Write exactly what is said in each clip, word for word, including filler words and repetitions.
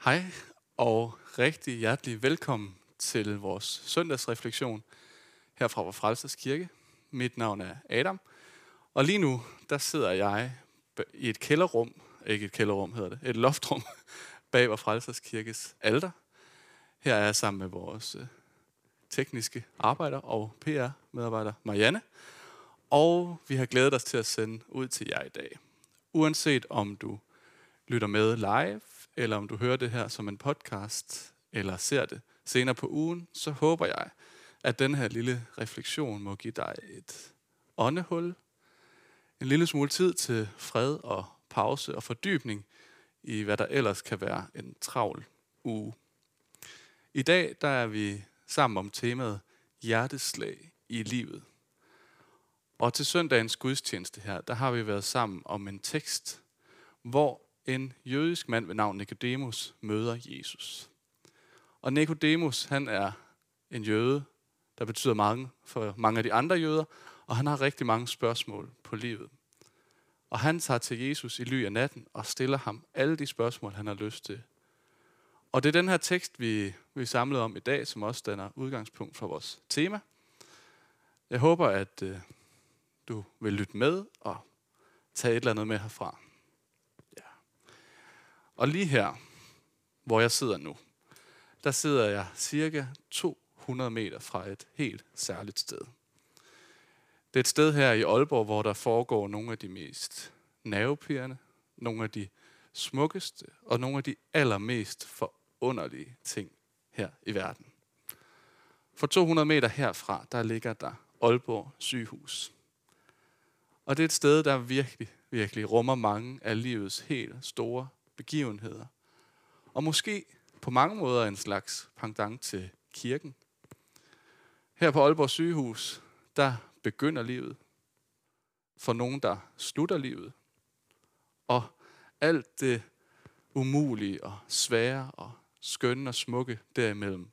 Hej og rigtig hjertelig velkommen til vores søndagsrefleksion her fra vores Frelses Kirke. Mit navn er Adam, og lige nu der sidder jeg i et kælderrum, ikke et kælderrum hedder det, et loftrum bag vores Frelses Kirkes alter. Her er jeg sammen med vores tekniske arbejder og P R-medarbejder Marianne, og vi har glædet os til at sende ud til jer i dag. Uanset om du lytter med live, eller om du hører det her som en podcast, eller ser det senere på ugen, så håber jeg, at den her lille refleksion må give dig et åndehul, en lille smule tid til fred og pause og fordybning i, hvad der ellers kan være en travl uge. I dag der er vi sammen om temaet hjerteslag i livet. Og til søndagens gudstjeneste her, der har vi været sammen om en tekst, hvor en jødisk mand ved navn Nicodemus møder Jesus. Og Nicodemus, han er en jøde, der betyder mange for mange af de andre jøder, og han har rigtig mange spørgsmål på livet. Og han tager til Jesus i ly af natten og stiller ham alle de spørgsmål, han har lyst til. Og det er den her tekst, vi vi samlede om i dag, som også danner udgangspunkt for vores tema. Jeg håber, at øh, du vil lytte med og tage et eller andet med herfra. Og lige her, hvor jeg sidder nu, der sidder jeg cirka to hundrede meter fra et helt særligt sted. Det er et sted her i Aalborg, hvor der foregår nogle af de mest nervepirrende, nogle af de smukkeste og nogle af de allermest forunderlige ting her i verden. For to hundrede meter herfra, der ligger der Aalborg Sygehus. Og det er et sted, der virkelig, virkelig rummer mange af livets helt store begivenheder. Og måske på mange måder en slags pendant til kirken. Her på Aalborg Sygehus, der begynder livet. For nogen, der slutter livet. Og alt det umulige og svære og skønne og smukke derimellem,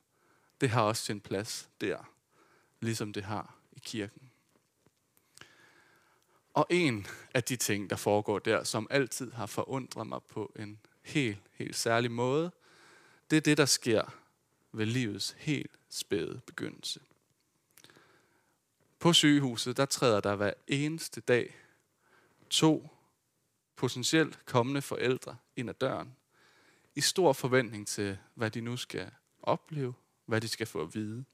det har også sin plads der, ligesom det har i kirken. Og en af de ting, der foregår der, som altid har forundret mig på en helt, helt særlig måde, det er det, der sker ved livets helt spæde begyndelse. På sygehuset, der træder der hver eneste dag to potentielt kommende forældre ind ad døren, i stor forventning til, hvad de nu skal opleve, hvad de skal få at vide.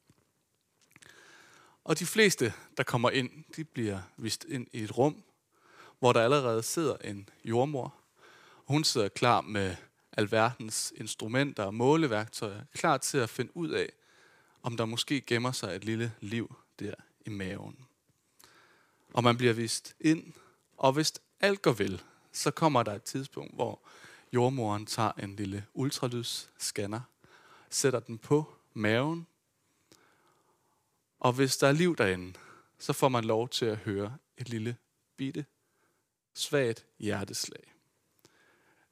Og de fleste, der kommer ind, de bliver vist ind i et rum, hvor der allerede sidder en jordmor. Hun sidder klar med alverdens instrumenter og måleværktøjer, klar til at finde ud af, om der måske gemmer sig et lille liv der i maven. Og man bliver vist ind, og hvis alt går vel, så kommer der et tidspunkt, hvor jordmoren tager en lille ultralydsscanner, sætter den på maven. Og hvis der er liv derinde, så får man lov til at høre et lille bitte, svagt hjerteslag.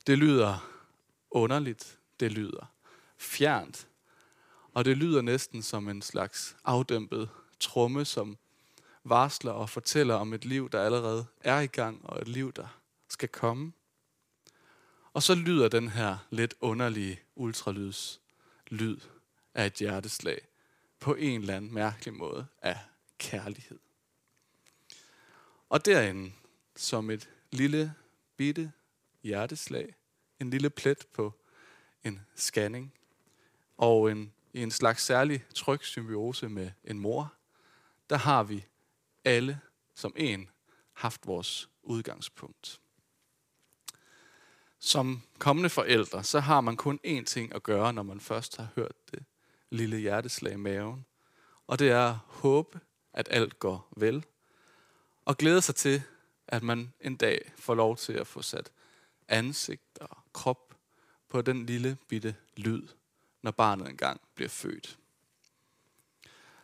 Det lyder underligt, det lyder fjernt, og det lyder næsten som en slags afdæmpet tromme, som varsler og fortæller om et liv, der allerede er i gang, og et liv, der skal komme. Og så lyder den her lidt underlige ultralyds lyd af et hjerteslag på en eller anden mærkelig måde af kærlighed. Og derinde, som et lille, bitte hjerteslag, en lille plet på en scanning, og en, en slags særlig tryg symbiose med en mor, der har vi alle som en haft vores udgangspunkt. Som kommende forældre, så har man kun én ting at gøre, når man først har hørt det lille hjerteslag i maven, og det er at håbe, at alt går vel, og glæde sig til, at man en dag får lov til at få sat ansigt og krop på den lille bitte lyd, når barnet engang bliver født.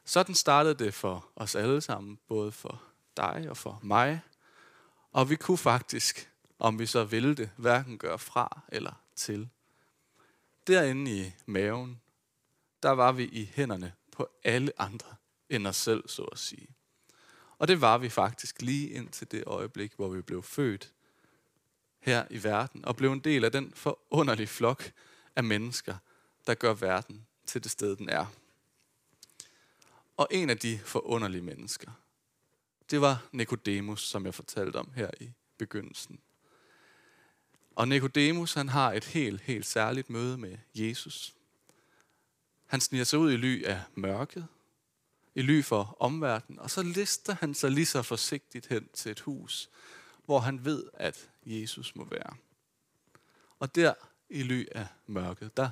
Sådan startede det for os alle sammen, både for dig og for mig, og vi kunne faktisk, om vi så ville det, hverken gøre fra eller til. Derinde i maven, der var vi i hænderne på alle andre end os selv, så at sige. Og det var vi faktisk lige indtil det øjeblik, hvor vi blev født her i verden, og blev en del af den forunderlige flok af mennesker, der gør verden til det sted, den er. Og en af de forunderlige mennesker, det var Nicodemus, som jeg fortalte om her i begyndelsen. Og Nicodemus, han har et helt, helt særligt møde med Jesus. Han sniger sig ud i ly af mørket, i ly for omverdenen, og så lister han sig lige så forsigtigt hen til et hus, hvor han ved, at Jesus må være. Og der i ly af mørket, der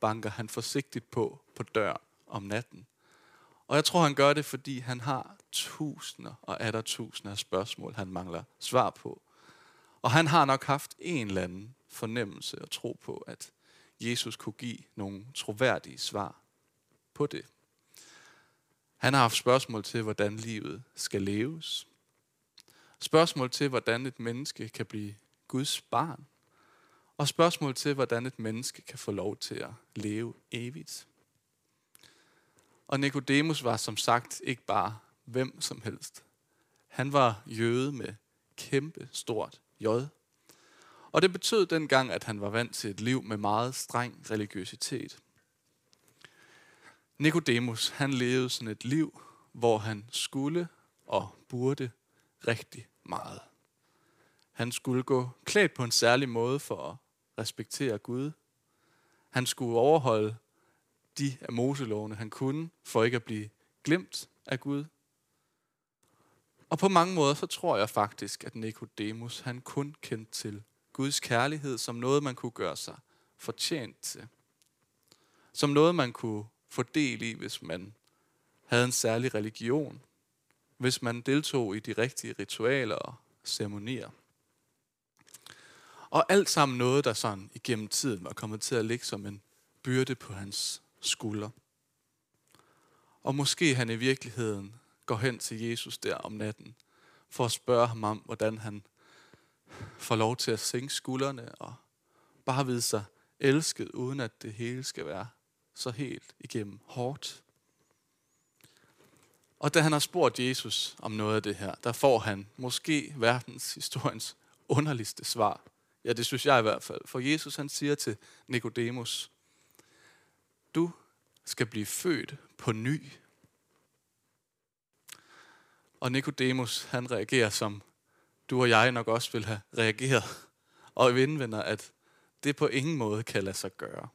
banker han forsigtigt på på døren om natten. Og jeg tror, han gør det, fordi han har tusinder og atter tusinder af spørgsmål, han mangler svar på. Og han har nok haft en eller anden fornemmelse og tro på, at Jesus kunne give nogle troværdige svar på det. Han har haft spørgsmål til, hvordan livet skal leves. Spørgsmål til, hvordan et menneske kan blive Guds barn. Og spørgsmål til, hvordan et menneske kan få lov til at leve evigt. Og Nicodemus var som sagt ikke bare hvem som helst. Han var jøde med kæmpe stort J. Og det betød dengang, at han var vant til et liv med meget streng religiøsitet. Nicodemus, han levede sådan et liv, hvor han skulle og burde rigtig meget. Han skulle gå klædt på en særlig måde for at respektere Gud. Han skulle overholde de af Moselovene, han kunne, for ikke at blive glemt af Gud. Og på mange måder, så tror jeg faktisk, at Nicodemus, han kun kendte til Guds kærlighed som noget, man kunne gøre sig fortjent til. Som noget, man kunne få del i, hvis man havde en særlig religion. Hvis man deltog i de rigtige ritualer og ceremonier. Og alt sammen noget, der sådan igennem tiden var kommet til at ligge som en byrde på hans skulder. Og måske han i virkeligheden går hen til Jesus der om natten, for at spørge ham om, hvordan han får lov til at sænke skuldrene og bare vide sig elsket, uden at det hele skal være så helt igennem hårdt. Og da han har spurgt Jesus om noget af det her, der får han måske verdenshistoriens underligste svar. Ja, det synes jeg i hvert fald. For Jesus, han siger til Nicodemus, du skal blive født på ny. Og Nicodemus, han reagerer som du og jeg nok også vil have reageret, og indvender, at det på ingen måde kan lade sig gøre.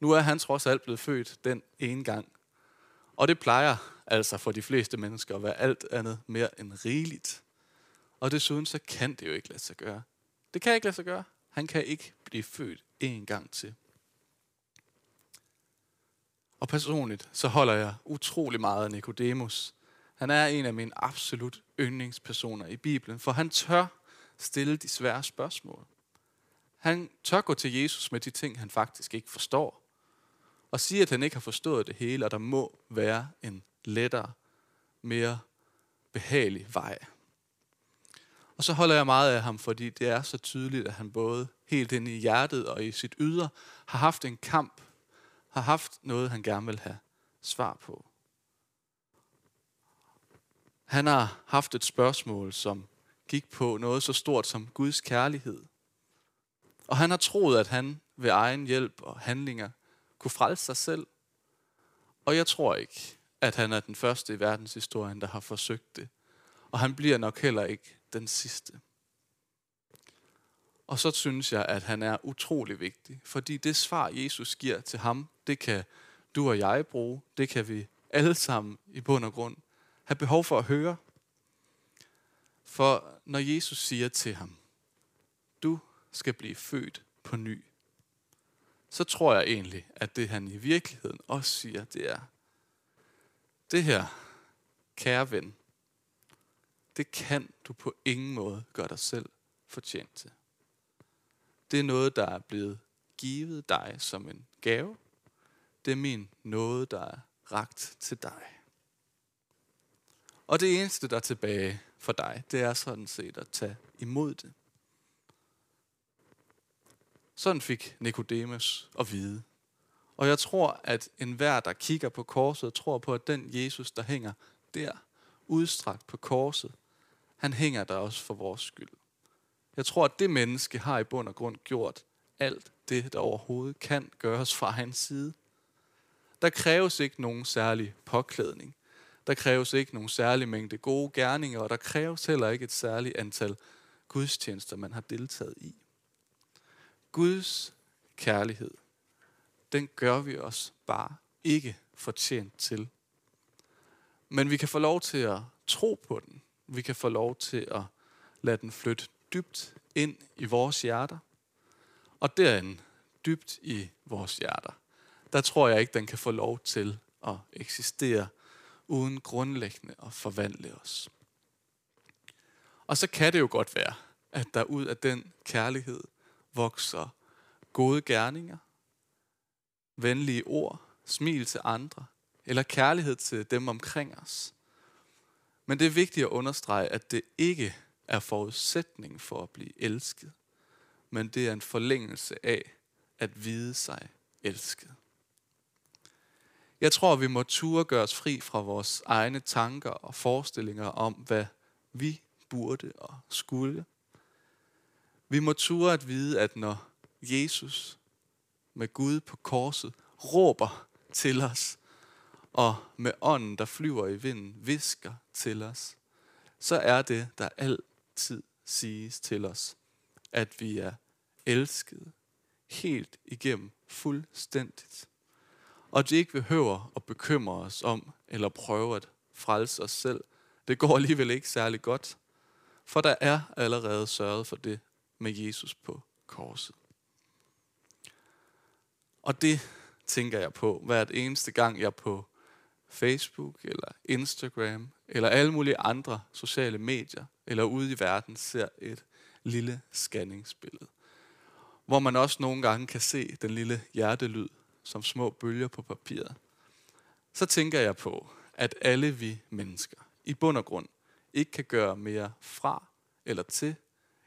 Nu er han trods alt blevet født den ene gang, og det plejer altså for de fleste mennesker at være alt andet mere end rigeligt. Og desuden så kan det jo ikke lade sig gøre. Det kan ikke lade sig gøre. Han kan ikke blive født en gang til. Og personligt så holder jeg utrolig meget af Nicodemus. Han er en af mine absolut yndlingspersoner i Bibelen, for han tør stille de svære spørgsmål. Han tør gå til Jesus med de ting, han faktisk ikke forstår, og sige, at han ikke har forstået det hele, og der må være en lettere, mere behagelig vej. Og så holder jeg meget af ham, fordi det er så tydeligt, at han både helt inde i hjertet og i sit yder har haft en kamp, har haft noget, han gerne vil have svar på. Han har haft et spørgsmål, som gik på noget så stort som Guds kærlighed. Og han har troet, at han ved egen hjælp og handlinger kunne frelse sig selv. Og jeg tror ikke, at han er den første i verdenshistorien, der har forsøgt det. Og han bliver nok heller ikke den sidste. Og så synes jeg, at han er utrolig vigtig, fordi det svar, Jesus giver til ham, det kan du og jeg bruge. Det kan vi alle sammen i bund og grund have behov for at høre. For når Jesus siger til ham, du skal blive født på ny, så tror jeg egentlig, at det han i virkeligheden også siger, det er, det her, kære ven, det kan du på ingen måde gøre dig selv fortjent til. Det er noget, der er blevet givet dig som en gave. Det er min nåde, der er rakt til dig. Og det eneste, der er tilbage for dig, det er sådan set at tage imod det. Sådan fik Nicodemus at vide. Og jeg tror, at enhver, der kigger på korset, tror på, at den Jesus, der hænger der, udstrakt på korset, han hænger der også for vores skyld. Jeg tror, at det menneske har i bund og grund gjort alt det, der overhovedet kan gøres fra hans side. Der kræves ikke nogen særlig påklædning. Der kræves ikke nogen særlig mængde gode gerninger, og der kræves heller ikke et særligt antal gudstjenester, man har deltaget i. Guds kærlighed, den gør vi os bare ikke fortjent til. Men vi kan få lov til at tro på den. Vi kan få lov til at lade den flytte dybt ind i vores hjerter. Og derinde, dybt i vores hjerter, der tror jeg ikke, den kan få lov til at eksistere uden grundlæggende at forvandle os. Og så kan det jo godt være, at der ud af den kærlighed vokser gode gerninger, venlige ord, smil til andre, eller kærlighed til dem omkring os. Men det er vigtigt at understrege, at det ikke er forudsætning for at blive elsket, men det er en forlængelse af at vide sig elsket. Jeg tror, vi må turde gøre os fri fra vores egne tanker og forestillinger om, hvad vi burde og skulle. Vi må turde at vide, at når Jesus med Gud på korset råber til os, og med ånden, der flyver i vinden, hvisker til os, så er det, der altid siges til os, at vi er elskede helt igennem fuldstændigt. Og det ikke behøver at bekymre os om, eller prøve at frelse os selv. Det går alligevel ikke særlig godt, for der er allerede sørget for det med Jesus på korset. Og det tænker jeg på hver eneste gang, jeg på Facebook, eller Instagram, eller alle mulige andre sociale medier, eller ude i verden, ser et lille scanningsbillede, hvor man også nogle gange kan se den lille hjertelyd, som små bølger på papiret. Så tænker jeg på, at alle vi mennesker, i bund og grund, ikke kan gøre mere fra eller til,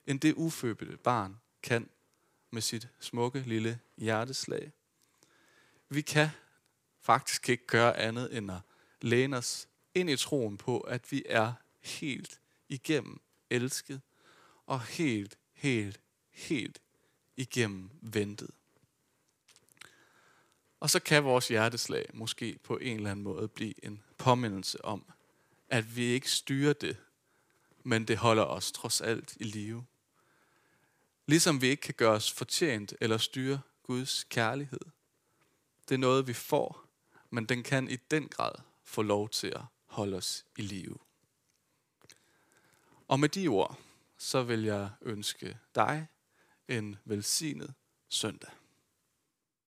end det ufødte barn kan med sit smukke lille hjerteslag. Vi kan faktisk ikke gøre andet end at læne os ind i troen på, at vi er helt igennem elsket og helt, helt, helt igennem ventet. Og så kan vores hjerteslag måske på en eller anden måde blive en påmindelse om, at vi ikke styrer det, men det holder os trods alt i live. Ligesom vi ikke kan gøre os fortjent eller styre Guds kærlighed. Det er noget, vi får, men den kan i den grad få lov til at holde os i live. Og med de ord, så vil jeg ønske dig en velsignet søndag.